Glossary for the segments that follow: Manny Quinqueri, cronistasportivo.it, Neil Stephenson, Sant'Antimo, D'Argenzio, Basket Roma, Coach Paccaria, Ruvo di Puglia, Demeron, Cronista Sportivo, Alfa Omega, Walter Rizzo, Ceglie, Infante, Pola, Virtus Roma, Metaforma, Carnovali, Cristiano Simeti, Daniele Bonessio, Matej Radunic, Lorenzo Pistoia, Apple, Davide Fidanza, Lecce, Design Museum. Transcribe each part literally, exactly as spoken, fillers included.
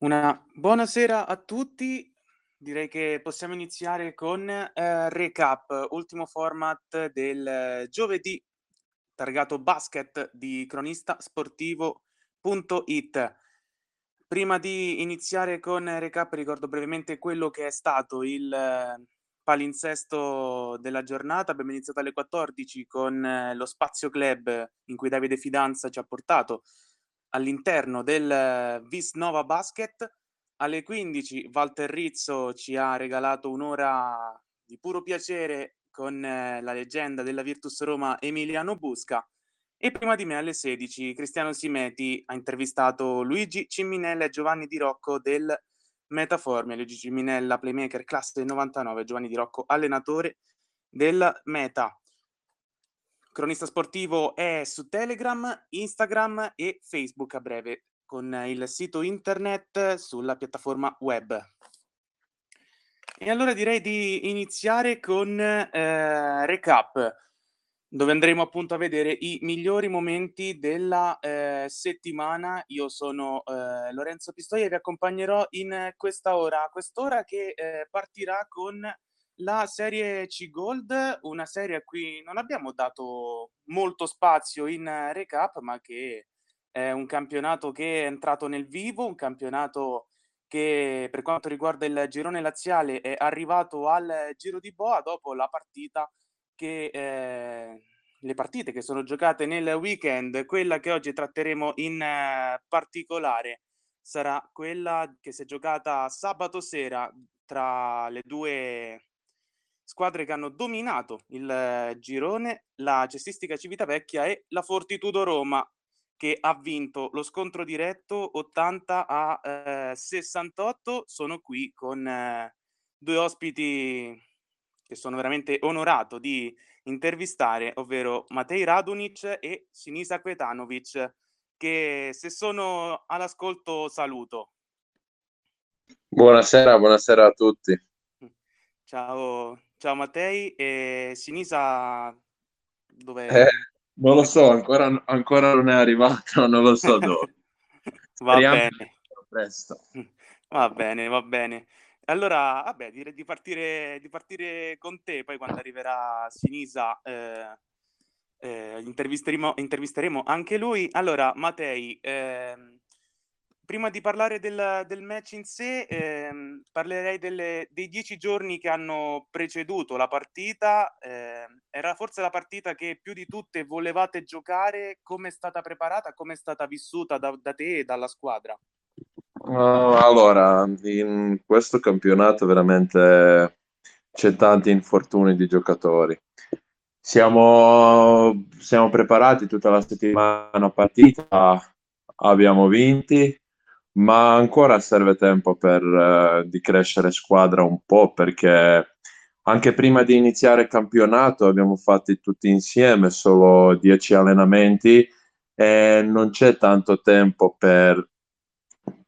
Una buonasera a tutti, direi che possiamo iniziare con eh, recap, ultimo format del eh, giovedì, targato basket di cronista sportivo punto it. Prima di iniziare con recap ricordo brevemente quello che è stato il eh, palinsesto della giornata. Abbiamo iniziato alle quattordici con eh, lo Spazio Club in cui Davide Fidanza ci ha portato all'interno del Vis Nova Basket. Alle quindici Walter Rizzo ci ha regalato un'ora di puro piacere con eh, la leggenda della Virtus Roma Emiliano Busca, e prima di me alle sedici Cristiano Simeti ha intervistato Luigi Ciminella e Giovanni Di Rocco del Metaforma. Luigi Ciminella playmaker classe novantanove, Giovanni Di Rocco allenatore del Meta. Cronista Sportivo è su Telegram, Instagram e Facebook a breve, con il sito internet sulla piattaforma web. E allora direi di iniziare con eh, recap, dove andremo appunto a vedere i migliori momenti della eh, settimana. Io sono eh, Lorenzo Pistoia e vi accompagnerò in questa ora, quest'ora che eh, partirà con la serie C Gold, una serie a cui non abbiamo dato molto spazio in recap, ma che è un campionato che è entrato nel vivo, un campionato che per quanto riguarda il girone laziale è arrivato al giro di boa dopo la partita che eh, le partite che sono giocate nel weekend. Quella che oggi tratteremo in eh, particolare sarà quella che si è giocata sabato sera tra le due squadre che hanno dominato il girone, la Cestistica Civita Vecchia e la Fortitudo Roma, che ha vinto lo scontro diretto ottanta a sessantotto. Sono qui con eh, due ospiti che sono veramente onorato di intervistare, ovvero Matej Radunic e Sinisa Cvetanovic, che se sono all'ascolto saluto. Buonasera, buonasera a tutti. Ciao. Ciao Matej. E Sinisa dov'è? Eh, non lo so, ancora, ancora non è arrivato, non lo so dove. Va Speriamo bene. Presto. Va bene, va bene. Allora, vabbè, direi di partire, di partire con te, poi quando arriverà Sinisa eh, eh, intervisteremo, intervisteremo anche lui. Allora, Matej, eh, prima di parlare del, del match in sé, ehm, parlerei delle, dei dieci giorni che hanno preceduto la partita. Ehm, era forse la partita che più di tutte volevate giocare. Come è stata preparata? Come è stata vissuta da, da te e dalla squadra? Uh, allora, in questo campionato veramente c'è tanti infortuni di giocatori. Siamo, siamo preparati tutta la settimana partita, abbiamo vinti, ma ancora serve tempo per eh, di crescere squadra un po', perché anche prima di iniziare il campionato abbiamo fatto tutti insieme solo dieci allenamenti e non c'è tanto tempo per,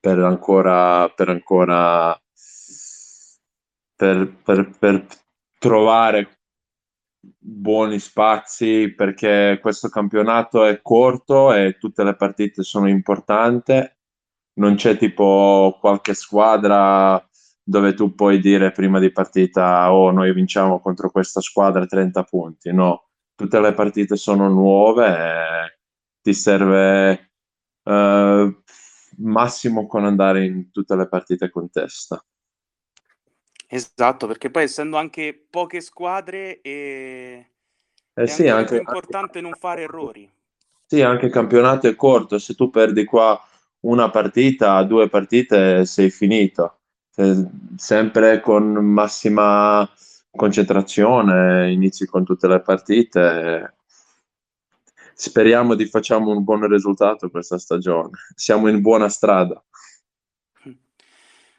per ancora per ancora per, per, per trovare buoni spazi, perché questo campionato è corto e tutte le partite sono importanti. Non c'è tipo qualche squadra dove tu puoi dire prima di partita oh, noi vinciamo contro questa squadra trenta punti, no, tutte le partite sono nuove e ti serve eh, massimo con andare in tutte le partite con testa. Esatto, perché poi essendo anche poche squadre è, eh è sì, anche, importante anche, non fare errori. Sì, anche il campionato è corto, se tu perdi qua una partita, due partite, sei finito. Sempre con massima concentrazione, inizi con tutte le partite. Speriamo di facciamo un buon risultato questa stagione. Siamo in buona strada.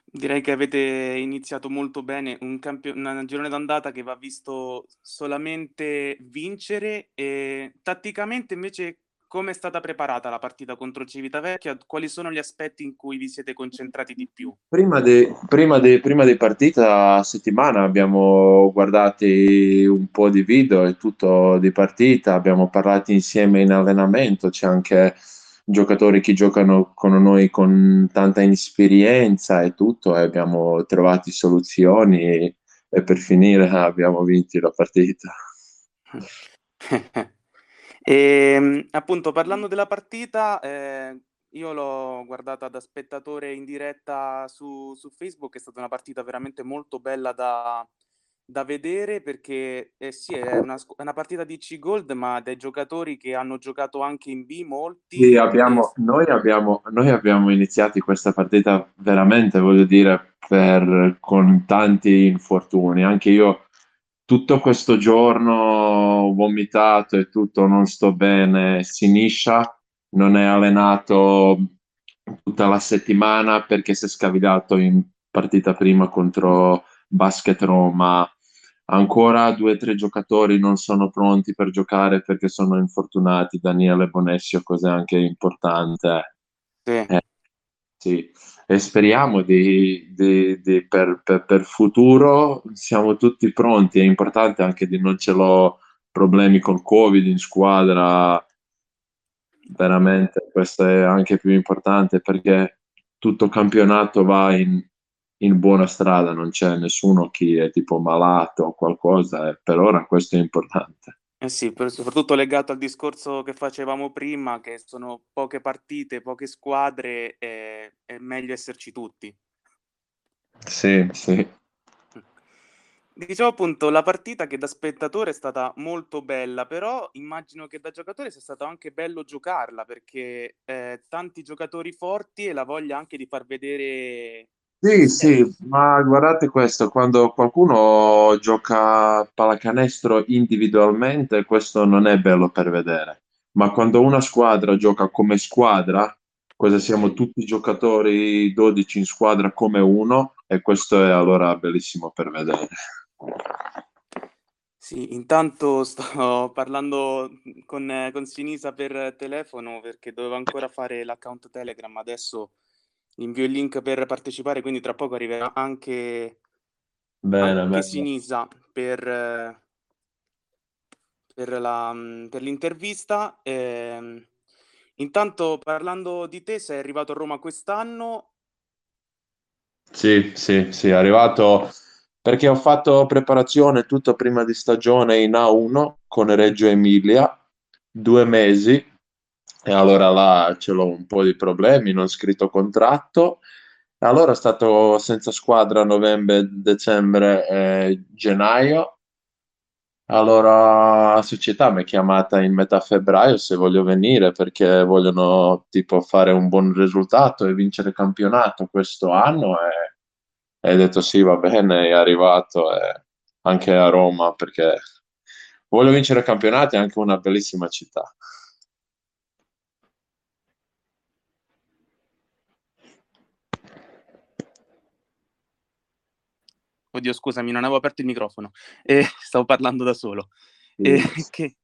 Direi che avete iniziato molto bene, un campio- una girone d'andata che va visto solamente vincere. E tatticamente invece come è stata preparata la partita contro Civitavecchia? Quali sono gli aspetti in cui vi siete concentrati di più? Prima di, prima di, prima di partita a settimana abbiamo guardato un po' di video e tutto di partita, abbiamo parlato insieme in allenamento, c'è anche giocatori che giocano con noi con tanta inesperienza e tutto, e abbiamo trovato soluzioni e, e per finire abbiamo vinto la partita. E appunto, parlando della partita, eh, io l'ho guardata da spettatore in diretta su, su Facebook. È stata una partita veramente molto bella da, da vedere, perché eh sì, è una, è una partita di C-Gold, ma dai giocatori che hanno giocato anche in B, molti. Sì, abbiamo, noi, abbiamo, noi abbiamo iniziato questa partita veramente, voglio dire, per, con tanti infortuni. Anche io tutto questo giorno ho vomitato e tutto, non sto bene. Sinisa non è allenato tutta la settimana perché si è scavigliato in partita prima contro Basket Roma. Ancora due o tre giocatori non sono pronti per giocare perché sono infortunati. Daniele Bonessio, cos'è anche importante. Sì. Eh, sì. E speriamo di, di, di per, per, per futuro siamo tutti pronti. È importante anche di non ce l'ho problemi col Covid in squadra, veramente questo è anche più importante, perché tutto campionato va in, in buona strada, non c'è nessuno che è tipo malato o qualcosa, e per ora questo è importante. Eh sì, per, soprattutto legato al discorso che facevamo prima, che sono poche partite, poche squadre, eh, è meglio esserci tutti. Sì, sì. Dicevo appunto, la partita che da spettatore è stata molto bella, però immagino che da giocatore sia stato anche bello giocarla, perché eh, tanti giocatori forti e la voglia anche di far vedere... Sì, sì, ma guardate questo, quando qualcuno gioca pallacanestro individualmente, questo non è bello per vedere, ma quando una squadra gioca come squadra, cosa siamo tutti giocatori dodici in squadra come uno, e questo è allora bellissimo per vedere. Sì, intanto sto parlando con, con Sinisa per telefono, perché dovevo ancora fare l'account Telegram, adesso invio il link per partecipare, quindi tra poco arriverà anche, bene, anche bene. Sinisa per, per, la, per l'intervista. Eh, intanto, parlando di te, sei arrivato a Roma quest'anno? Sì, sì, sì, è arrivato perché ho fatto preparazione tutta prima di stagione in A uno con Reggio Emilia, due mesi. E allora là ce l'ho un po' di problemi, non ho scritto contratto. Allora è stato senza squadra novembre, dicembre e gennaio. Allora la società mi ha chiamata in metà febbraio se voglio venire, perché vogliono tipo fare un buon risultato e vincere il campionato questo anno. E ho detto sì, va bene, è arrivato e anche a Roma perché voglio vincere il campionato, è anche una bellissima città. Oddio, scusami, non avevo aperto il microfono, eh, stavo parlando da solo. Eh, che,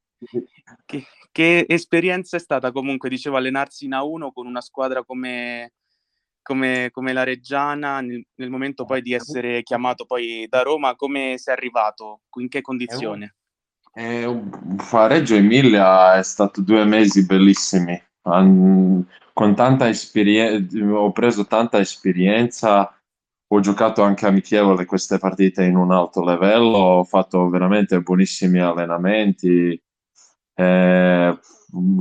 che, che esperienza è stata comunque, dicevo, allenarsi in A uno con una squadra come, come, come la Reggiana, nel, nel momento poi di essere chiamato poi da Roma? Come sei arrivato? In che condizione? Eh, a Reggio Emilia è stato due mesi bellissimi, con tanta esperienza, ho preso tanta esperienza. Ho giocato anche amichevole queste partite in un alto livello, ho fatto veramente buonissimi allenamenti, eh,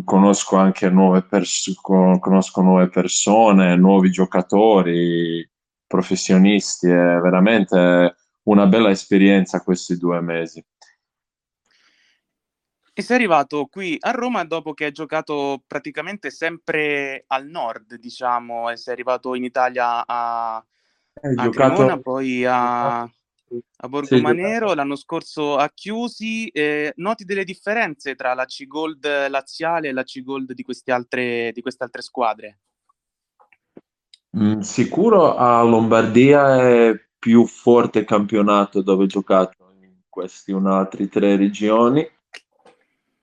conosco anche nuove, pers- conosco nuove persone, nuovi giocatori, professionisti, è veramente una bella esperienza questi due mesi. E sei arrivato qui a Roma dopo che hai giocato praticamente sempre al nord, diciamo, e sei arrivato in Italia a... Hai a giocato... Cremona, poi a, a Borgomanero, l'anno scorso a Chiusi. Eh, noti delle differenze tra la C-Gold laziale e la C-Gold di queste altre, di queste altre squadre? Mm, sicuro a Lombardia è più forte il campionato dove ho giocato in questi un'altri tre regioni,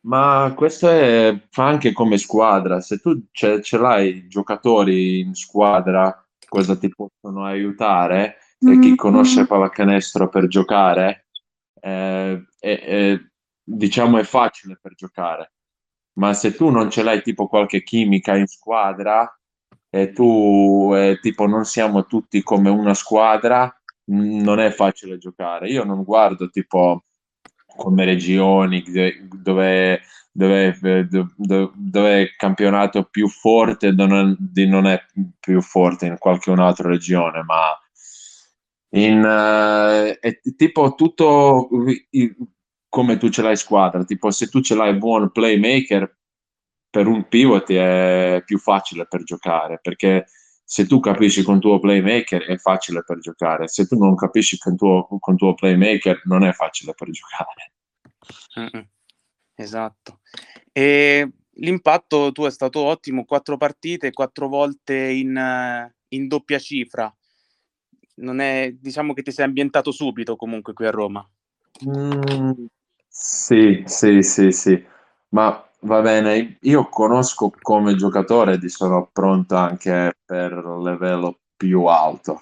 ma questo è anche come squadra. Se tu ce, ce l'hai giocatori in squadra, cosa ti possono aiutare, e chi conosce pallacanestro per giocare eh, è, è, diciamo è facile per giocare. ma se tu non ce l'hai tipo qualche chimica in squadra e tu eh, tipo non siamo tutti come una squadra, mh, non è facile giocare. Io non guardo tipo come regioni dove dove, dove, dove il campionato più forte non è, non è più forte in qualche un'altra regione, ma in uh, è tipo tutto come tu ce l'hai squadra. Tipo se tu ce l'hai buon playmaker, per un pivot è più facile per giocare, perché se tu capisci con tuo playmaker è facile per giocare, se tu non capisci con tuo, con tuo playmaker non è facile per giocare. Mm-mm. Esatto. E l'impatto tuo è stato ottimo, quattro partite, quattro volte in, in doppia cifra. Non è, diciamo che ti sei ambientato subito comunque qui a Roma. Mm, sì, sì, sì, sì. Ma va bene, io conosco come giocatore e sono pronto anche per il livello più alto.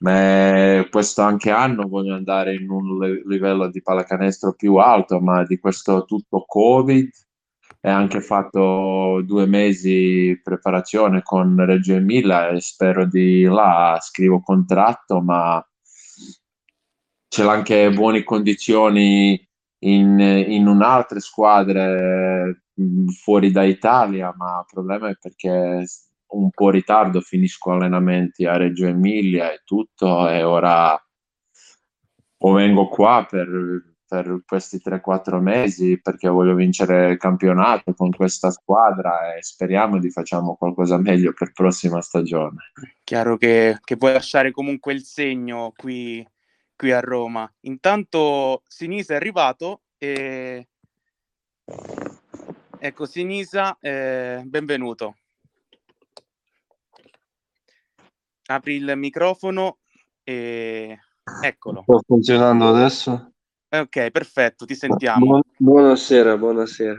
Ma questo anche anno voglio andare in un livello di pallacanestro più alto, ma di questo tutto Covid è anche fatto due mesi preparazione con Reggio Emilia e spero di là scrivo contratto, ma c'è anche buone condizioni in, in un'altra squadra fuori da Italia, ma il problema è perché un po' in ritardo finisco allenamenti a Reggio Emilia e tutto, e ora o vengo qua per, per questi tre quattro mesi perché voglio vincere il campionato con questa squadra e speriamo di facciamo qualcosa meglio per prossima stagione. Chiaro che, che puoi lasciare comunque il segno qui, qui a Roma. Intanto Sinisa è arrivato e... ecco Sinisa, eh, benvenuto. Apri il microfono e eccolo. Sta funzionando adesso? Ok, perfetto, ti sentiamo. Buonasera, buonasera.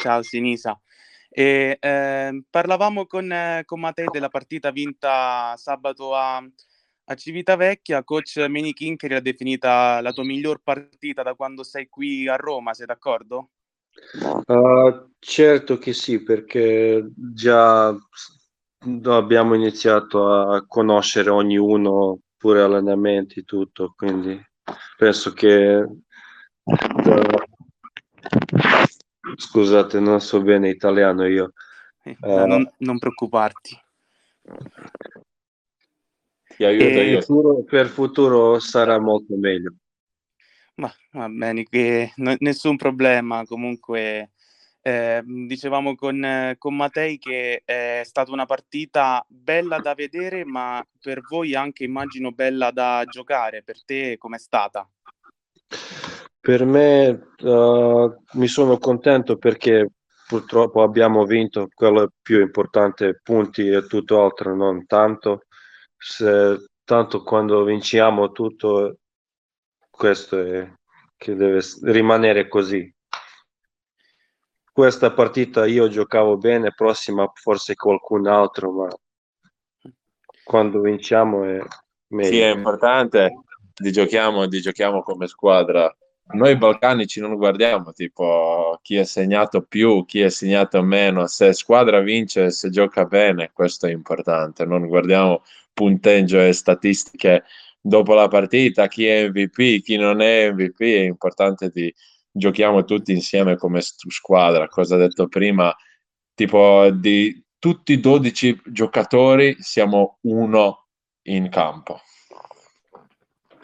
Ciao Sinisa. E, eh, parlavamo con, eh, con Matej della partita vinta sabato a, a Civitavecchia. Coach Manny Quinqueri l'ha definita la tua miglior partita da quando sei qui a Roma, sei d'accordo? Uh, certo che sì, perché già... abbiamo iniziato a conoscere ognuno, pure allenamenti, tutto, quindi penso che scusate non so bene italiano io, eh, eh, non, non preoccuparti, ti aiuto e... io. Futuro, per futuro sarà molto meglio, ma va bene, che no, nessun problema comunque. Eh, dicevamo con, eh, con Matej che è stata una partita bella da vedere, ma per voi anche immagino bella da giocare. Per te com'è stata? Per me uh, mi sono contento perché purtroppo abbiamo vinto, quello più importante, punti e tutto altro non tanto. Se, tanto quando vinciamo tutto, questo è che deve rimanere così. Questa partita io giocavo bene, prossima forse qualcun altro, ma quando vinciamo è meglio. Sì, è importante, di giochiamo, di giochiamo come squadra. Noi balcanici non guardiamo tipo chi ha segnato più, chi ha segnato meno. Se squadra vince, se gioca bene, questo è importante. Non guardiamo punteggio e statistiche dopo la partita, chi è M V P, chi non è M V P, è importante di... giochiamo tutti insieme come squadra, cosa detto prima, tipo di tutti i dodici giocatori siamo uno in campo.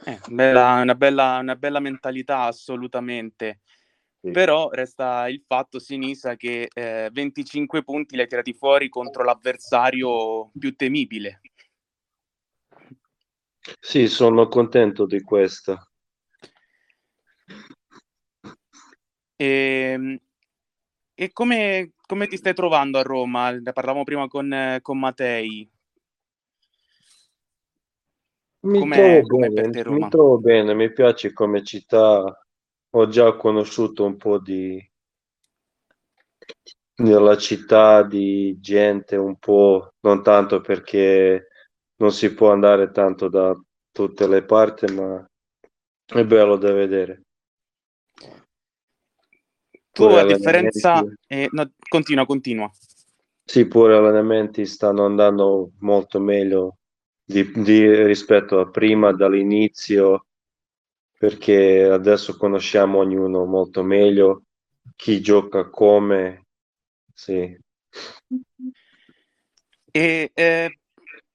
Eh, bella, una, bella, una bella mentalità assolutamente, sì. Però resta il fatto, Sinisa, che eh, venticinque punti li hai tirati fuori contro l'avversario più temibile. Sì, sono contento di questo. E, e come, come ti stai trovando a Roma? Ne parlavamo prima con, con Matej. Mi com'è, trovo, com'è bene, per te Roma? Mi trovo bene, mi piace come città, ho già conosciuto un po' di della città, di gente un po', non tanto perché non si può andare tanto da tutte le parti, ma è bello da vedere. pure a differenza eh, no, continua continua sì, pure gli allenamenti stanno andando molto meglio di, di, rispetto a prima, dall'inizio, perché adesso conosciamo ognuno molto meglio, chi gioca come. Sì. E eh,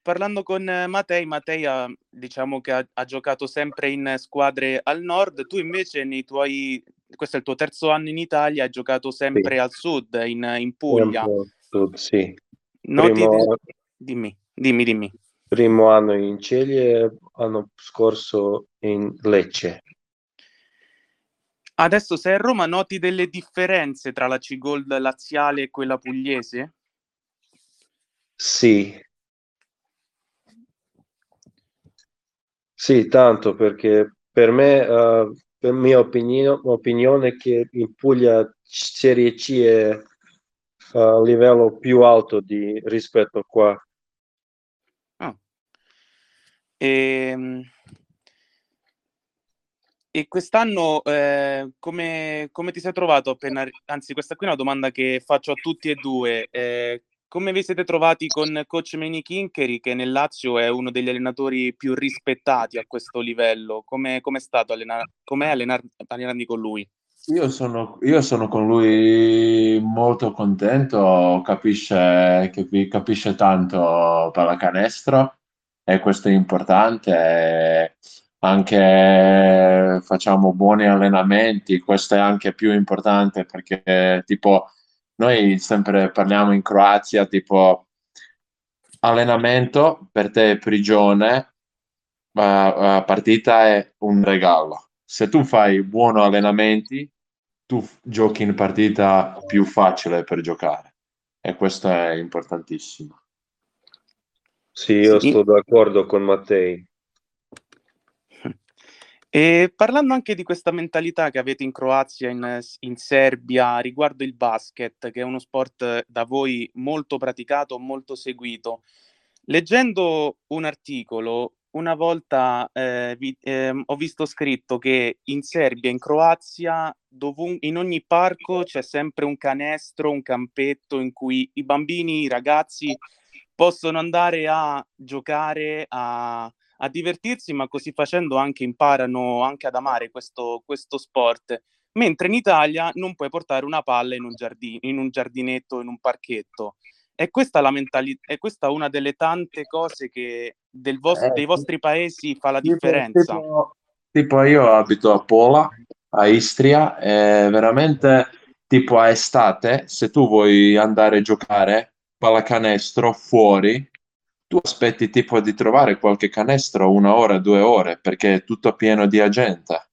parlando con Matej, Matej ha, diciamo che ha, ha giocato sempre in squadre al nord, tu invece nei tuoi, questo è il tuo terzo anno in Italia, hai giocato sempre sì. al sud, in, in Puglia. Sud, sì. Noti, primo, dimmi, dimmi, dimmi. Primo anno in Ceglie, anno scorso in Lecce. Adesso sei a Roma, noti delle differenze tra la C-Gold laziale e quella pugliese? Sì. Sì, tanto, perché per me, uh, per mia opinione, opinione è che in Puglia Serie C è a uh, livello più alto di, rispetto a qua. Ah. E... E quest'anno eh, come, come ti sei trovato appena... Anzi, questa qui è una domanda che faccio a tutti e due. Eh, come vi siete trovati con coach Manny Quinqueri, che nel Lazio è uno degli allenatori più rispettati a questo livello? Come è stato allenar- com'è allenar- allenarmi con lui? Io sono, io sono con lui molto contento, capisce, capi, capisce tanto pallacanestro e questo è importante. Anche facciamo buoni allenamenti, questo è anche più importante, perché tipo noi sempre parliamo in Croazia tipo allenamento per te è prigione, la partita è un regalo. Se tu fai buoni allenamenti tu giochi in partita più facile per giocare, e questo è importantissimo. Sì, io sì. sto d'accordo con Matej. E parlando anche di questa mentalità che avete in Croazia, in, in Serbia, riguardo il basket, che è uno sport da voi molto praticato, molto seguito, leggendo un articolo una volta eh, vi, eh, ho visto scritto che in Serbia, in Croazia, dovun- in ogni parco c'è sempre un canestro, un campetto in cui i bambini, i ragazzi possono andare a giocare, a... a divertirsi, ma così facendo anche imparano anche ad amare questo, questo sport, mentre in Italia non puoi portare una palla in un, giardin- in un giardinetto, in un parchetto. È questa la mentalità, è questa una delle tante cose che del vostro, eh, dei vostri paesi fa la tipo, differenza. Tipo, tipo io abito a Pola, a Istria, e veramente tipo a estate, se tu vuoi andare a giocare pallacanestro fuori, tu aspetti tipo di trovare qualche canestro una ora, due ore, perché è tutto pieno di gente.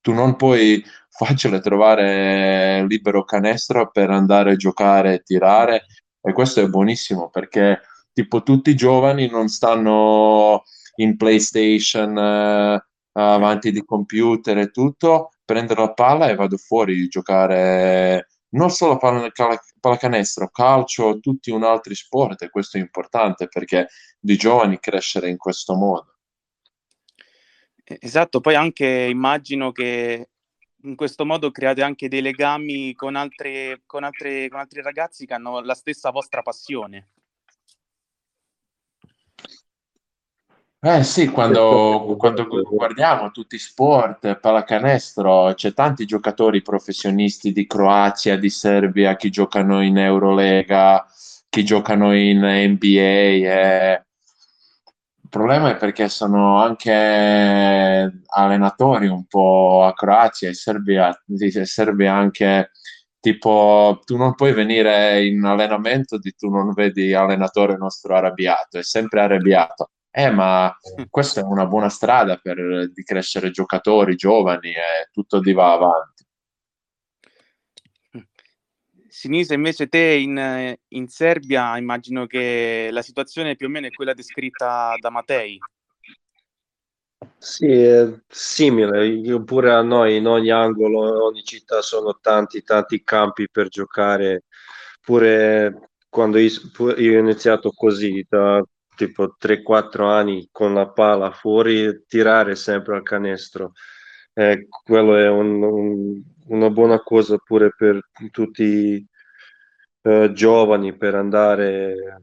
Tu non puoi facile trovare libero canestro per andare a giocare, tirare, e questo è buonissimo, perché tipo tutti i giovani non stanno in PlayStation, eh, avanti di computer e tutto, prendo la palla e vado fuori a giocare... Non solo pallacanestro, calcio, tutti un altro sport, e questo è importante perché di giovani crescere in questo modo. Esatto, poi anche immagino che in questo modo create anche dei legami con, altre, con, altre, con altri ragazzi che hanno la stessa vostra passione. Eh sì, quando, quando guardiamo tutti i sport, pallacanestro, c'è tanti giocatori professionisti di Croazia, di Serbia, chi giocano in Eurolega, chi giocano in N B A. Eh. Il problema è perché sono anche allenatori un po' a Croazia e Serbia, Serbia anche... Tipo, tu non puoi venire in allenamento di tu non vedi allenatore nostro arrabbiato, è sempre arrabbiato. Eh, ma questa è una buona strada per di crescere giocatori giovani e tutto di va avanti. Sinisa, invece te in, in Serbia immagino che la situazione più o meno è quella descritta da Matej. Sì, è simile, pure a noi in ogni angolo, in ogni città sono tanti tanti campi per giocare, pure quando io, io ho iniziato così da tipo tre quattro anni con la palla fuori, tirare sempre al canestro, eh, quello è un, un, una buona cosa pure per tutti eh, giovani, per andare a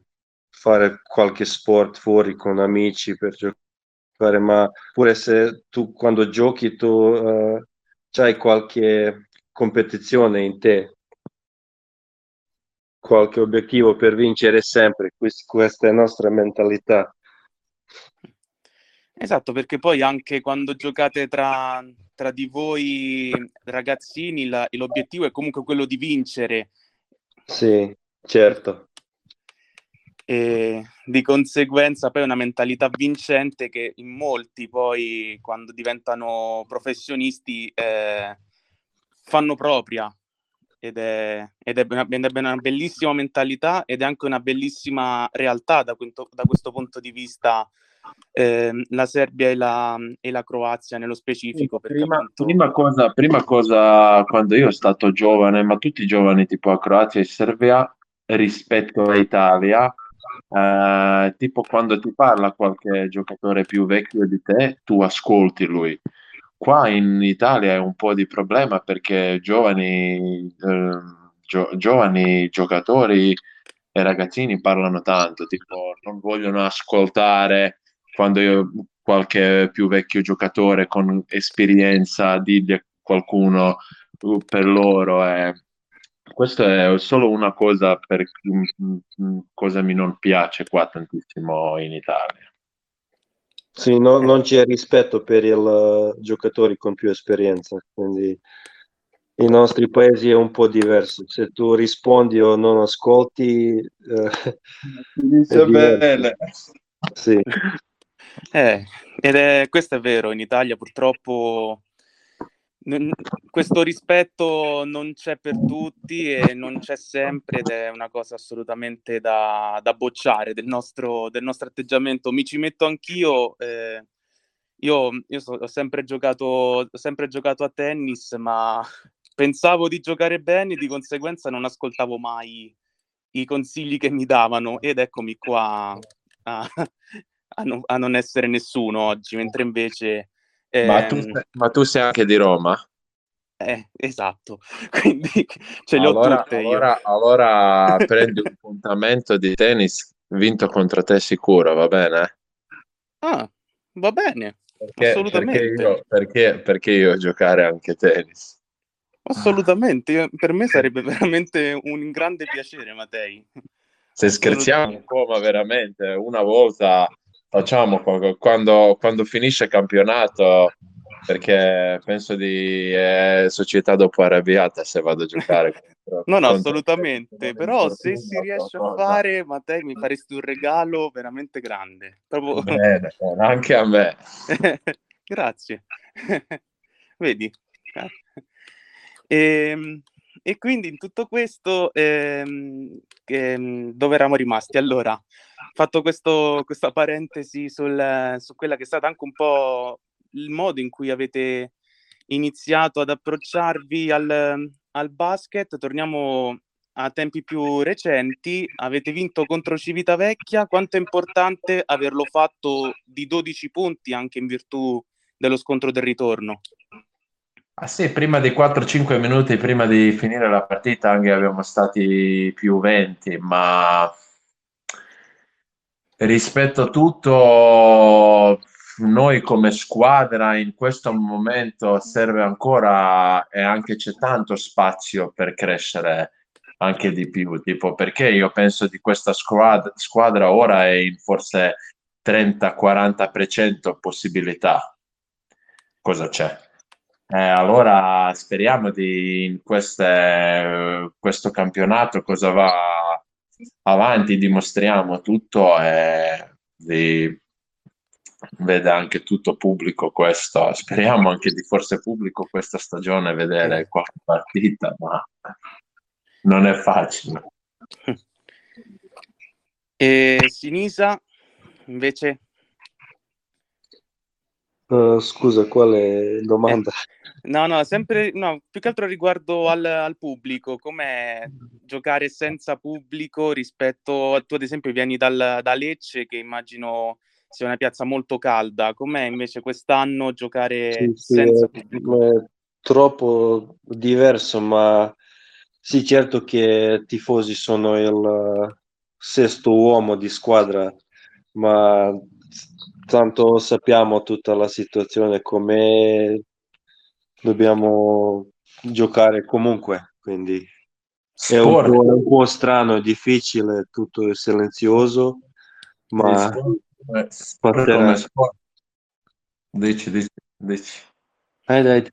fare qualche sport fuori con amici, per giocare, ma pure se tu quando giochi tu eh, c'hai qualche competizione in te, qualche obiettivo per vincere sempre. Questa è la nostra mentalità. Esatto, perché poi anche quando giocate tra, tra di voi ragazzini la, l'obiettivo è comunque quello di vincere. Sì, certo. E di conseguenza poi è una mentalità vincente che in molti poi quando diventano professionisti eh, fanno propria. Ed è, ed è una, una bellissima mentalità ed è anche una bellissima realtà da, quinto, da questo punto di vista eh, la Serbia e la, e la Croazia nello specifico. Prima, appunto... prima, cosa, prima cosa, quando io sono stato giovane, ma tutti i giovani tipo a Croazia e Serbia rispetto all'Italia, eh, tipo quando ti parla qualche giocatore più vecchio di te, tu ascolti lui. Qua in Italia è un po' di problema perché giovani, eh, gio- giovani giocatori e ragazzini parlano tanto, tipo non vogliono ascoltare quando io, qualche più vecchio giocatore con esperienza digli a qualcuno per loro. Eh. Questa è solo una cosa per cosa mi non piace qua tantissimo in Italia. Sì, no, non c'è rispetto per i uh, giocatori con più esperienza, quindi i nostri paesi è un po' diverso. Se tu rispondi o non ascolti, eh, dice bene. Sì. Eh, ed è, questo è vero, in Italia purtroppo n- questo rispetto non c'è per tutti e non c'è sempre ed è una cosa assolutamente da, da bocciare del nostro, del nostro atteggiamento. Mi ci metto anch'io, eh, io, io so, ho, sempre giocato, ho sempre giocato a tennis, ma pensavo di giocare bene e di conseguenza non ascoltavo mai i consigli che mi davano ed eccomi qua a, a, non, a non essere nessuno oggi, mentre invece... Eh, ma, tu sei, ma tu sei anche di Roma? Eh, esatto, quindi ce le allora, ho tutte allora, io. Allora prendi un appuntamento di tennis vinto contro te sicuro, va bene? Ah, va bene, perché, assolutamente. Perché io, perché, perché io giocare anche tennis? Assolutamente, io, per me sarebbe veramente un grande piacere, Matej. Se scherziamo un po', ma veramente, una volta... Facciamo quando, quando finisce il campionato, perché penso di eh, società dopo arrabbiata se vado a giocare. Contro, no, no, assolutamente. Però se si riesce a fare, Matej, mi faresti un regalo veramente grande. Proprio... Bene, bene, anche a me. Grazie. Vedi? E, e quindi in tutto questo, ehm, ehm, dove eravamo rimasti? Allora... Fatto questo, questa parentesi sul, su quella che è stata anche un po' il modo in cui avete iniziato ad approcciarvi al, al basket, torniamo a tempi più recenti. Avete vinto contro Civitavecchia, quanto è importante averlo fatto di dodici punti anche in virtù dello scontro del ritorno? Ah sì, prima di quattro cinque minuti, prima di finire la partita anche abbiamo stati più venti, ma... Rispetto a tutto, noi come squadra in questo momento serve ancora e anche c'è tanto spazio per crescere anche di più, tipo perché io penso di questa squadra, squadra ora è in forse trenta quaranta per cento possibilità. Cosa c'è? Eh, allora speriamo di in queste, questo campionato cosa va avanti, dimostriamo tutto e di... vede anche tutto pubblico questo, speriamo anche di forse pubblico questa stagione vedere qualche partita, ma non è facile. E Sinisa invece? Uh, scusa, quale domanda? Eh, no, no, sempre no, più che altro riguardo al, al pubblico, com'è giocare senza pubblico rispetto a tu, ad esempio, vieni dal, da Lecce, che immagino sia una piazza molto calda, com'è invece quest'anno giocare sì, senza sì, pubblico? È, è troppo diverso, ma sì, certo che tifosi sono il sesto uomo di squadra, ma tanto sappiamo tutta la situazione com'è, dobbiamo giocare comunque, quindi sport. È un po', un po' strano, difficile, tutto silenzioso, ma sport come sport. Dici, dici, dici. Dai, dai.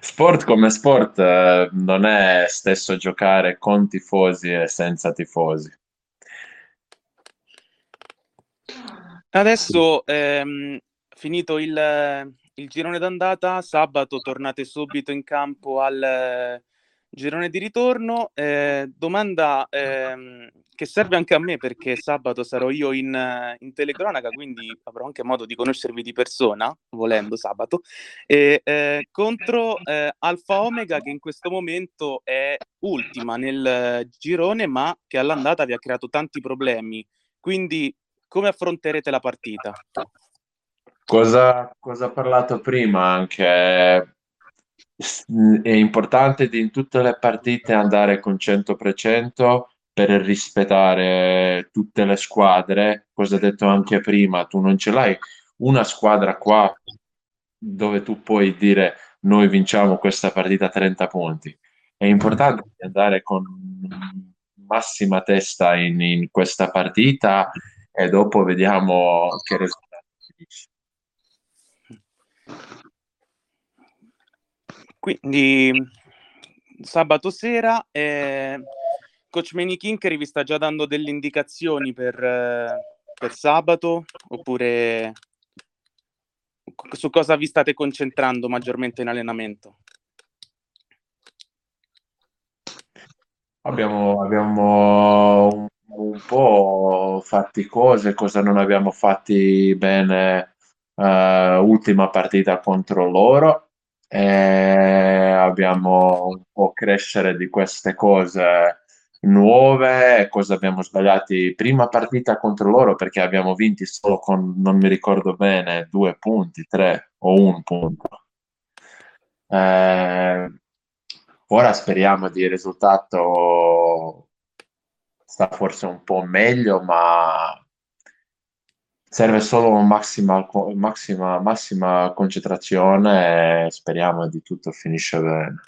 Sport come sport eh, non è stesso giocare con tifosi e senza tifosi. Adesso ehm, finito il, il girone d'andata, sabato tornate subito in campo al eh, girone di ritorno. Eh, domanda ehm, che serve anche a me, perché sabato sarò io in, in telecronaca, quindi avrò anche modo di conoscervi di persona, volendo sabato, e, eh, contro eh, Alfa Omega, che in questo momento è ultima nel girone, ma che all'andata vi ha creato tanti problemi. Quindi come affronterete la partita? Cosa, cosa ho parlato prima anche, è importante di in tutte le partite andare con cento per cento per rispettare tutte le squadre. Cosa ho detto anche prima, tu non ce l'hai una squadra qua dove tu puoi dire noi vinciamo questa partita trenta punti. È importante andare con massima testa in, in questa partita e dopo vediamo che risultato finisce. Quindi sabato sera eh, coach Manny Quinqueri vi sta già dando delle indicazioni per, eh, per sabato, oppure su cosa vi state concentrando maggiormente in allenamento? Abbiamo, abbiamo un un po' fatti cose, cosa non abbiamo fatti bene eh, ultima partita contro loro, e abbiamo un po' crescere di queste cose nuove, cosa abbiamo sbagliati prima partita contro loro, perché abbiamo vinti solo con, non mi ricordo bene, due punti, tre o un punto. Eh, ora speriamo di risultato sta forse un po' meglio, ma serve solo massima, massima, massima concentrazione e speriamo di tutto finisce bene.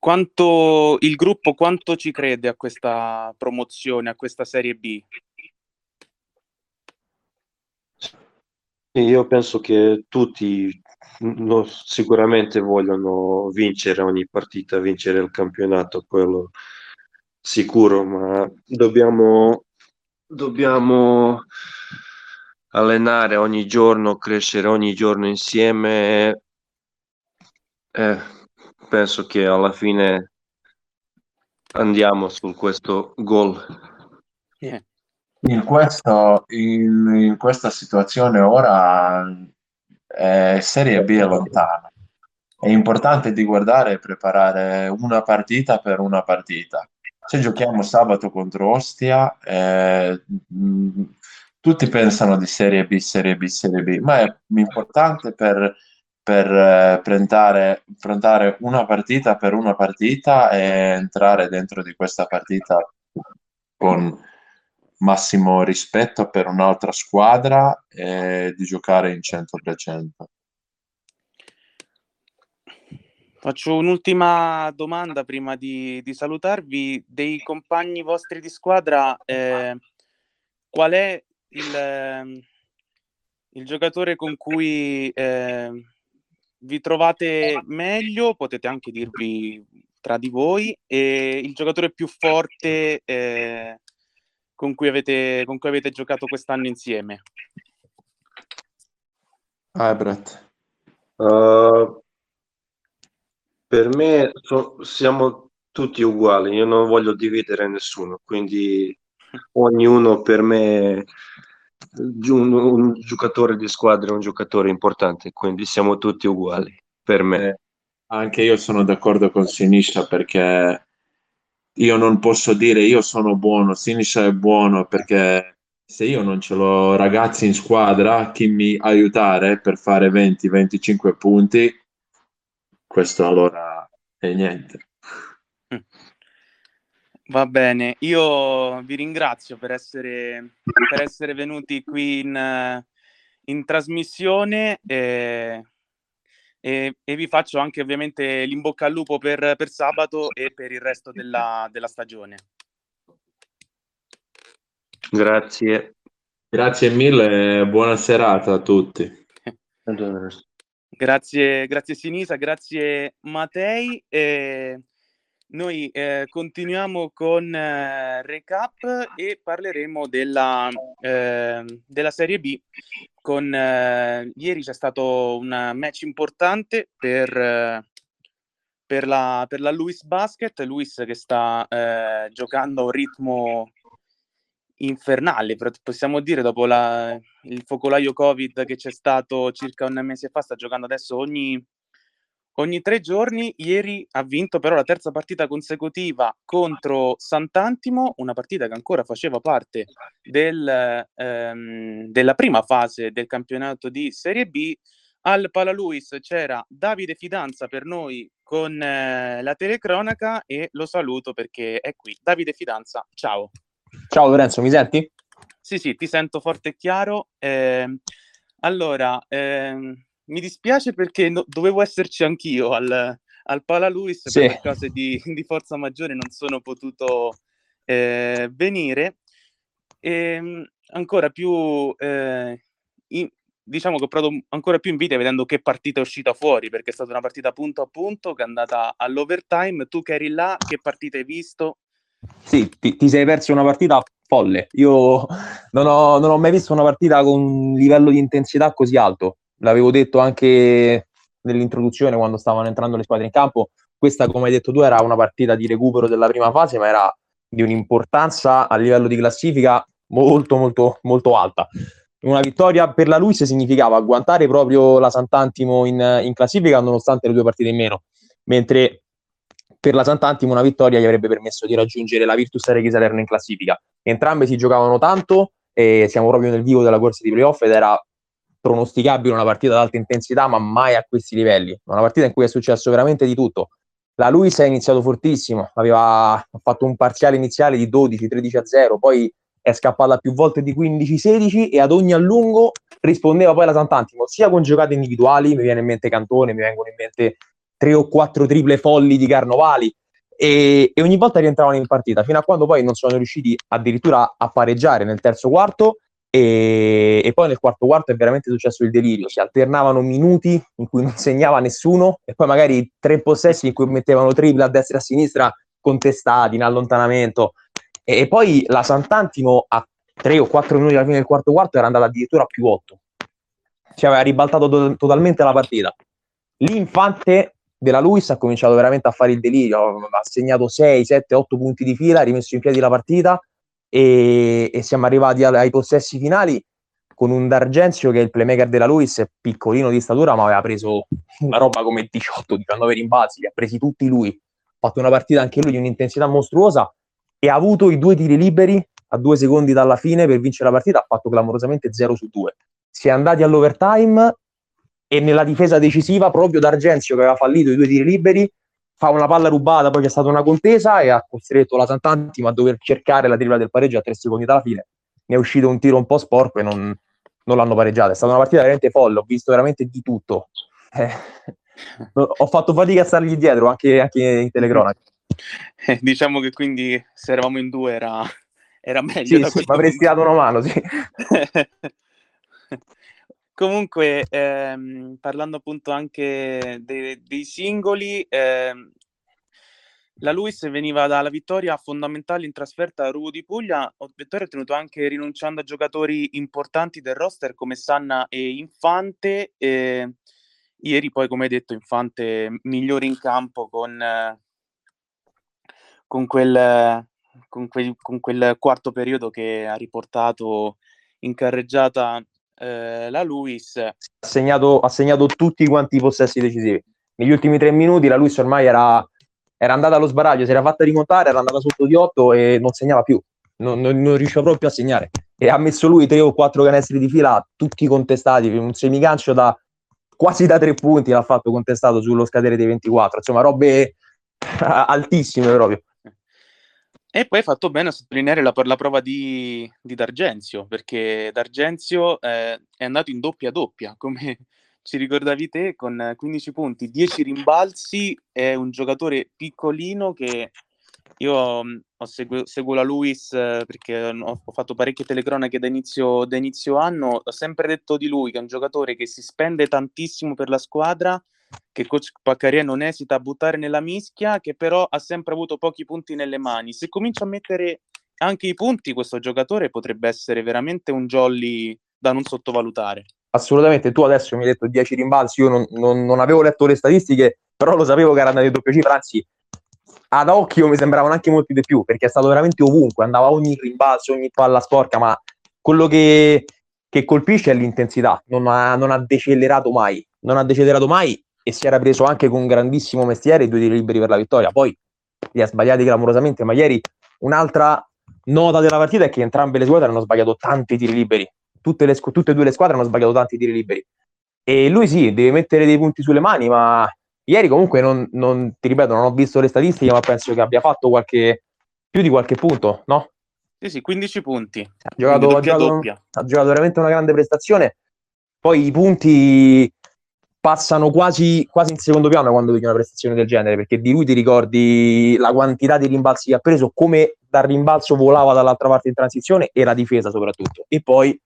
Quanto il gruppo, quanto ci crede a questa promozione, a questa Serie B? Io penso che tutti no, sicuramente vogliono vincere ogni partita, vincere il campionato, quello sicuro, ma dobbiamo, dobbiamo allenare ogni giorno, crescere ogni giorno insieme e eh, penso che alla fine andiamo su questo gol. Yeah. In, questo, in, in questa situazione ora eh, Serie B è lontana, è importante di guardare e preparare una partita per una partita. Se giochiamo sabato contro Ostia eh, mh, tutti pensano di Serie B, Serie B, Serie B, ma è importante per, per eh, prendare, affrontare una partita per una partita e entrare dentro di questa partita con massimo rispetto per un'altra squadra e di giocare in cento per cento. Faccio un'ultima domanda prima di, di salutarvi. Dei compagni vostri di squadra, eh, qual è il, il giocatore con cui eh, vi trovate meglio? Potete anche dirvi tra di voi, e il giocatore più forte eh, Con cui, avete, con cui avete giocato quest'anno insieme? Ah, Brett. Uh, per me so, siamo tutti uguali, io non voglio dividere nessuno, quindi ognuno per me un, un giocatore di squadra è un giocatore importante, quindi siamo tutti uguali per me. Eh, anche io sono d'accordo con Sinisa, perché io non posso dire io sono buono, Sinisa è buono perché se io non ce l'ho ragazzi in squadra che mi aiutare per fare venti venticinque punti, questo allora è niente. Va bene, io vi ringrazio per essere, per essere venuti qui in, in trasmissione e, e, e vi faccio anche ovviamente l'in bocca al lupo per, per sabato e per il resto della, della stagione. Grazie. Grazie mille e buona serata a tutti. Grazie, grazie Sinisa, grazie Matej. E noi eh, continuiamo con eh, recap e parleremo della, eh, della Serie B. Con, eh, ieri c'è stato un match importante per, eh, per, la, per la Luis Basket, Luis che sta eh, giocando a un ritmo infernale, possiamo dire, dopo la, il focolaio Covid che c'è stato circa un mese fa. Sta giocando adesso ogni, ogni tre giorni. Ieri ha vinto però la terza partita consecutiva contro Sant'Antimo, una partita che ancora faceva parte del, ehm, della prima fase del campionato di Serie B. Al PalaLuis c'era Davide Fidanza per noi con eh, la telecronaca e lo saluto perché è qui. Davide Fidanza, ciao. Ciao Lorenzo, mi senti? Sì, sì, ti sento forte e chiaro. Eh, allora, eh, mi dispiace perché no, dovevo esserci anch'io al, al PalaLuis, sì. Per cose di, di forza maggiore non sono potuto eh, venire. E, ancora più, eh, in, diciamo che ho provato ancora più invidia vedendo che partita è uscita fuori, perché è stata una partita punto a punto che è andata all'overtime. Tu che eri là, che partita hai visto? Sì, ti, ti sei perso una partita folle. Io non ho, non ho mai visto una partita con un livello di intensità così alto. L'avevo detto anche nell'introduzione quando stavano entrando le squadre in campo. Questa, come hai detto tu, era una partita di recupero della prima fase, ma era di un'importanza a livello di classifica molto, molto, molto alta. Una vittoria per la Luis significava agguantare proprio la Sant'Antimo in, in classifica, nonostante le due partite in meno, mentre per la Sant'Antimo una vittoria gli avrebbe permesso di raggiungere la Virtus Reggio Salerno in classifica. Entrambe si giocavano tanto e siamo proprio nel vivo della corsa di playoff ed era pronosticabile una partita ad alta intensità, ma mai a questi livelli. Una partita in cui è successo veramente di tutto. La Luis è iniziato fortissimo, aveva fatto un parziale iniziale di dodici tredici a zero, poi è scappata più volte di quindici sedici e ad ogni allungo rispondeva poi la Sant'Antimo, sia con giocate individuali, mi viene in mente Cantone, mi vengono in mente tre o quattro triple folli di Carnovali, e, e ogni volta rientravano in partita, fino a quando poi non sono riusciti addirittura a pareggiare nel terzo quarto, e, e poi nel quarto quarto è veramente successo il delirio. Si alternavano minuti in cui non segnava nessuno e poi magari tre possessi in cui mettevano triple a destra e a sinistra, contestati in allontanamento, e, e poi la Sant'Antimo a tre o quattro minuti alla fine del quarto quarto era andata addirittura a più otto, ci aveva ribaltato to- totalmente la partita. L'Infante della Luis ha cominciato veramente a fare il delirio, ha segnato sei, sette, otto punti di fila, ha rimesso in piedi la partita e, e siamo arrivati ai possessi finali con un D'Argenzio che è il playmaker della Luis, piccolino di statura ma aveva preso una roba come diciotto diciannove rimbalzi, li ha presi tutti lui, ha fatto una partita anche lui di un'intensità mostruosa e ha avuto i due tiri liberi a due secondi dalla fine per vincere la partita, ha fatto clamorosamente zero su due. Si è andati all'overtime e nella difesa decisiva proprio D'Argenzio, che aveva fallito i due tiri liberi, fa una palla rubata, poi c'è stata una contesa e ha costretto la Sant'Antimo a dover cercare la tripla del pareggio a tre secondi dalla fine. Ne è uscito un tiro un po' sporco e non, non l'hanno pareggiata. È stata una partita veramente folle, ho visto veramente di tutto. Eh, ho fatto fatica a stargli dietro, anche, anche in telecronaca. Eh, diciamo che quindi se eravamo in due era, era meglio. Sì, da sì, mi avresti dato una mano, sì. Comunque, ehm, parlando appunto anche dei, dei singoli, ehm, la Luis veniva dalla vittoria fondamentale in trasferta a Ruvo di Puglia, vittoria ottenuta anche rinunciando a giocatori importanti del roster come Sanna e Infante. E ieri poi, come detto, Infante migliore in campo con, eh, con, quel, con, quel, con quel quarto periodo che ha riportato in carreggiata la Luis. Ha segnato, ha segnato tutti quanti i possessi decisivi negli ultimi tre minuti. La Luis ormai era, era andata allo sbaraglio, si era fatta rimontare, era andata sotto di otto e non segnava più, non, non, non riusciva proprio a segnare, e ha messo lui tre o quattro canestri di fila tutti contestati, un semigancio da quasi da tre punti l'ha fatto contestato sullo scadere dei ventiquattro, insomma robe altissime proprio. E poi hai fatto bene a sottolineare la, la prova di, di D'Argenzio, perché D'Argenzio eh, è andato in doppia-doppia, come ci ricordavi te, con quindici punti, dieci rimbalzi, è un giocatore piccolino che io ho segu- seguo la Luis eh, perché ho, ho fatto parecchie telecronache da inizio, da inizio anno, ho sempre detto di lui che è un giocatore che si spende tantissimo per la squadra, che coach Paccaria non esita a buttare nella mischia, che però ha sempre avuto pochi punti nelle mani. Se comincia a mettere anche i punti, questo giocatore potrebbe essere veramente un jolly da non sottovalutare. Assolutamente, tu adesso mi hai detto dieci rimbalzi, io non, non, non avevo letto le statistiche, però lo sapevo che era andato in doppia cifra, anzi ad occhio mi sembravano anche molti di più, perché è stato veramente ovunque, andava ogni rimbalzo, ogni palla sporca, ma quello che, che colpisce è l'intensità, non ha, non ha decelerato mai, non ha decelerato mai. E si era preso anche con grandissimo mestiere i due tiri liberi per la vittoria, poi li ha sbagliati clamorosamente, ma ieri un'altra nota della partita è che entrambe le squadre hanno sbagliato tanti tiri liberi, tutte, le, tutte e due le squadre hanno sbagliato tanti tiri liberi, e lui sì, deve mettere dei punti sulle mani, ma ieri comunque non, non ti ripeto, non ho visto le statistiche, ma penso che abbia fatto qualche, più di qualche punto, no? Sì sì, quindici punti, ha giocato, ha giocato, ha giocato veramente una grande prestazione. Poi i punti passano quasi, quasi in secondo piano quando vedi una prestazione del genere, perché di lui ti ricordi la quantità di rimbalzi che ha preso, come dal rimbalzo volava dall'altra parte in transizione, e la difesa soprattutto, e poi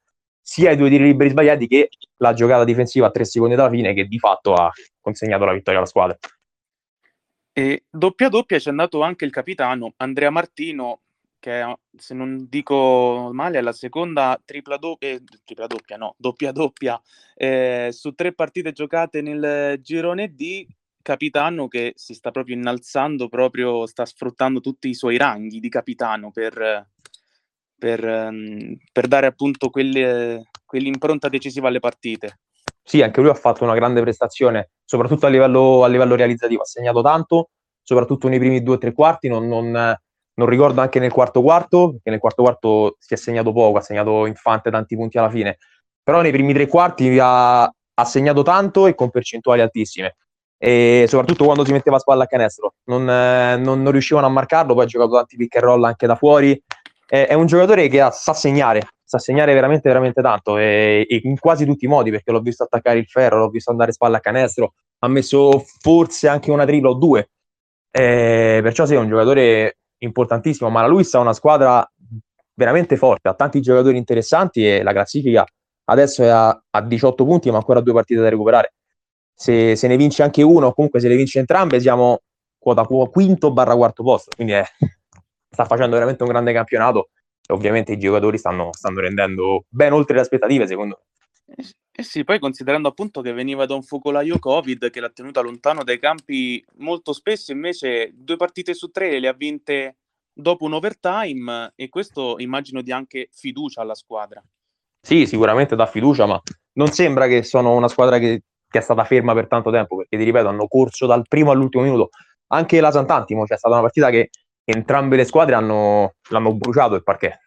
sia i due tiri liberi sbagliati che la giocata difensiva a tre secondi dalla fine che di fatto ha consegnato la vittoria alla squadra. E doppia doppia c'è andato anche il capitano Andrea Martino, che se non dico male è la seconda tripla doppia, eh, tripla doppia no, doppia doppia eh, su tre partite giocate nel girone D, capitano che si sta proprio innalzando, proprio sta sfruttando tutti i suoi ranghi di capitano per, per, per dare appunto quelle, quell'impronta decisiva alle partite. Sì, anche lui ha fatto una grande prestazione, soprattutto a livello, a livello realizzativo, ha segnato tanto, soprattutto nei primi due o tre quarti, non... non Non ricordo anche nel quarto quarto, perché nel quarto quarto si è segnato poco, ha segnato Infante tanti punti alla fine, però nei primi tre quarti ha, ha segnato tanto e con percentuali altissime, e soprattutto quando si metteva a spalla a canestro, non, eh, non, non riuscivano a marcarlo, poi ha giocato tanti pick and roll anche da fuori, è, è un giocatore che ha, sa segnare, sa segnare veramente veramente tanto, e, e in quasi tutti i modi, perché l'ho visto attaccare il ferro, l'ho visto andare a spalla a canestro, ha messo forse anche una tripla o due, eh, perciò sì, è un giocatore importantissimo, ma la Luis ha una squadra veramente forte, ha tanti giocatori interessanti, e la classifica adesso è a, a diciotto punti, ma ancora due partite da recuperare. Se, se ne vince anche uno, comunque se le vince entrambe, siamo quota quinto barra quarto posto, quindi è, sta facendo veramente un grande campionato, e ovviamente i giocatori stanno, stanno rendendo ben oltre le aspettative, secondo me. Eh sì, poi considerando appunto che veniva da un focolaio Covid che l'ha tenuta lontano dai campi molto spesso, invece due partite su tre le ha vinte dopo un overtime, e questo immagino dia anche fiducia alla squadra. Sì, sicuramente dà fiducia, ma non sembra che sono una squadra che, che è stata ferma per tanto tempo, perché ti ripeto, hanno corso dal primo all'ultimo minuto. Anche la Sant'Antimo, cioè è stata una partita che entrambe le squadre hanno, l'hanno bruciato il parquet.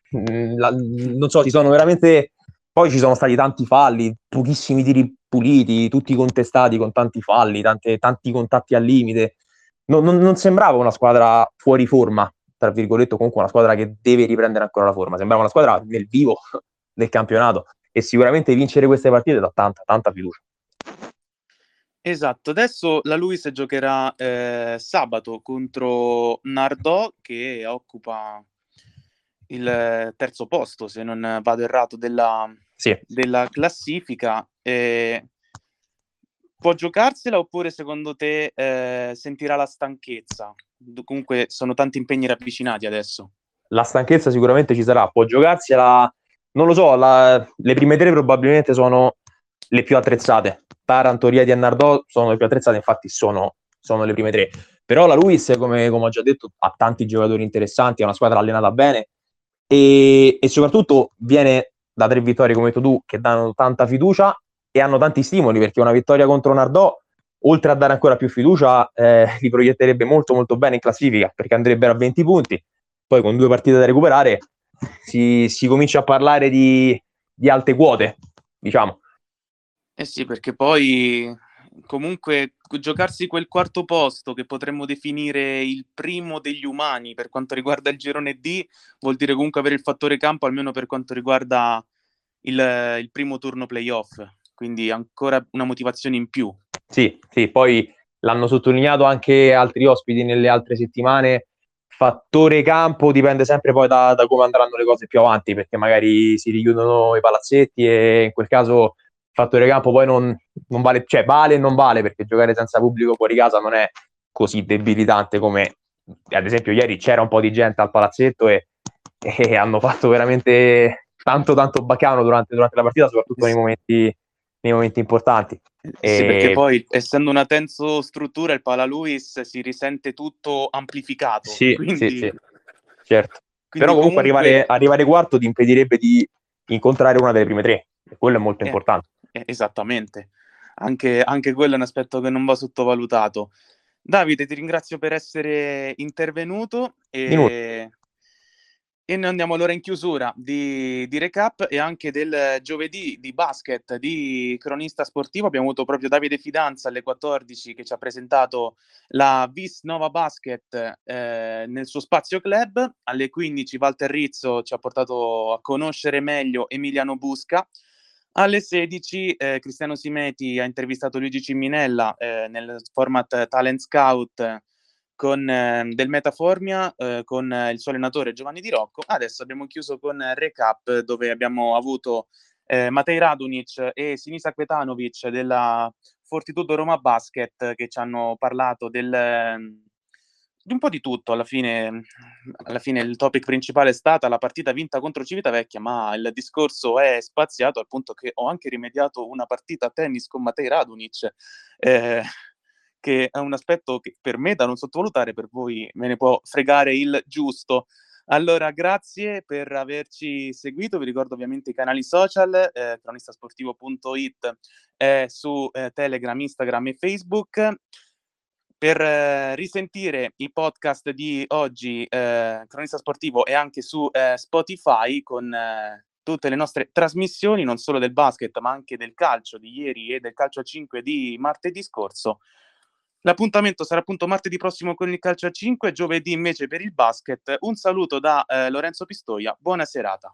La, non so, si sono veramente... Poi ci sono stati tanti falli, pochissimi tiri puliti, tutti contestati con tanti falli, tante, tanti contatti al limite. Non, non, non sembrava una squadra fuori forma, tra virgolette, comunque una squadra che deve riprendere ancora la forma. Sembrava una squadra nel vivo del campionato, e sicuramente vincere queste partite dà tanta, tanta fiducia. Esatto, adesso la Luis giocherà eh, sabato contro Nardò, che occupa il terzo posto, se non vado errato, della... Sì. Della classifica. Eh, può giocarsela, oppure secondo te eh, sentirà la stanchezza? Comunque sono tanti impegni ravvicinati adesso. La stanchezza sicuramente ci sarà, può giocarsela, non lo so, la... le prime tre probabilmente sono le più attrezzate, Taranto, Rieti e Nardò sono le più attrezzate, infatti sono, sono le prime tre, però la Luis, come, come ho già detto, ha tanti giocatori interessanti, è una squadra allenata bene, e, e soprattutto viene da tre vittorie, come hai detto tu, che danno tanta fiducia, e hanno tanti stimoli, perché una vittoria contro Nardò, oltre a dare ancora più fiducia, eh, li proietterebbe molto molto bene in classifica, perché andrebbero a venti punti, poi con due partite da recuperare si, si comincia a parlare di, di alte quote, diciamo. Eh sì, perché poi comunque giocarsi quel quarto posto, che potremmo definire il primo degli umani per quanto riguarda il girone D, vuol dire comunque avere il fattore campo almeno per quanto riguarda il, il primo turno playoff, quindi ancora una motivazione in più. Sì, sì, poi l'hanno sottolineato anche altri ospiti nelle altre settimane, fattore campo dipende sempre poi da, da come andranno le cose più avanti, perché magari si richiudono i palazzetti e in quel caso fattore campo poi non, non vale, cioè vale e non vale, perché giocare senza pubblico fuori casa non è così debilitante come, ad esempio, ieri c'era un po' di gente al palazzetto e, e hanno fatto veramente tanto tanto baccano durante, durante la partita, soprattutto nei momenti, nei momenti importanti. Sì, e... perché poi, essendo una tenso struttura, il PalaLuis si risente tutto amplificato. Sì, quindi... sì, sì, certo. Quindi però comunque, comunque... Arrivare, arrivare quarto ti impedirebbe di incontrare una delle prime tre, e quello è molto eh, importante. Eh, esattamente, anche, anche quello è un aspetto che non va sottovalutato. Davide, ti ringrazio per essere intervenuto e, e noi andiamo allora in chiusura di, di recap e anche del giovedì di basket di Cronista Sportivo. Abbiamo avuto proprio Davide Fidanza alle quattordici che ci ha presentato la Vis Nova Basket eh, nel suo spazio club. Alle quindici Walter Rizzo ci ha portato a conoscere meglio Emiliano Busca. Alle sedici eh, Cristiano Simeti ha intervistato Luigi Ciminella eh, nel format Talent Scout con, eh, del Metaforma eh, con il suo allenatore Giovanni Di Rocco. Adesso abbiamo chiuso con Recap, dove abbiamo avuto eh, Matej Radunic e Sinisa Cvetanovic della Fortitudo Roma Basket che ci hanno parlato del... di un po' di tutto. Alla fine, alla fine il topic principale è stata la partita vinta contro Civitavecchia, ma il discorso è spaziato al punto che ho anche rimediato una partita a tennis con Matej Radunic, eh, che è un aspetto che per me da non sottovalutare, per voi me ne può fregare il giusto. Allora, grazie per averci seguito, vi ricordo ovviamente i canali social, eh, cronistasportivo punto it eh, su eh, Telegram, Instagram e Facebook. Per eh, risentire i podcast di oggi, eh, Cronista Sportivo è anche su eh, Spotify con eh, tutte le nostre trasmissioni, non solo del basket ma anche del calcio di ieri e del calcio a cinque di martedì scorso. L'appuntamento sarà appunto martedì prossimo con il calcio a cinque, giovedì invece per il basket. Un saluto da eh, Lorenzo Pistoia, buona serata.